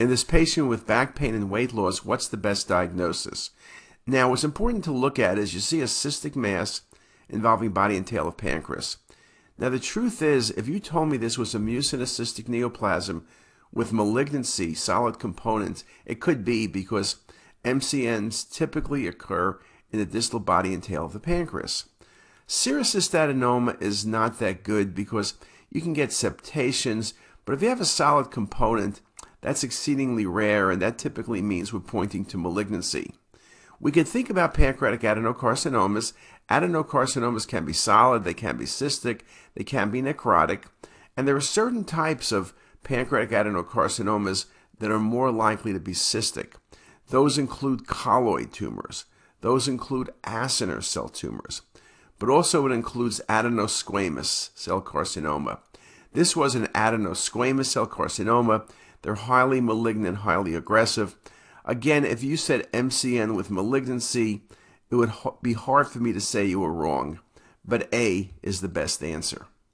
In this patient with back pain and weight loss, what's the best diagnosis? Now, what's important to look at is you see a cystic mass involving body and tail of pancreas. Now, the truth is, if you told me this was a mucinous cystic neoplasm with malignancy, solid components, it could be because MCNs typically occur in the distal body and tail of the pancreas. Serous cystadenoma is not that good because you can get septations, but if you have a solid component, that's exceedingly rare, and that typically means we're pointing to malignancy. We can think about pancreatic adenocarcinomas. Adenocarcinomas can be solid, they can be cystic, they can be necrotic, and there are certain types of pancreatic adenocarcinomas that are more likely to be cystic. Those include colloid tumors. Those include acinar cell tumors. But also it includes adenosquamous cell carcinoma. This was an adenosquamous cell carcinoma. They're highly malignant, highly aggressive. Again, if you said MCN with malignancy, it would be hard for me to say you were wrong, but A is the best answer.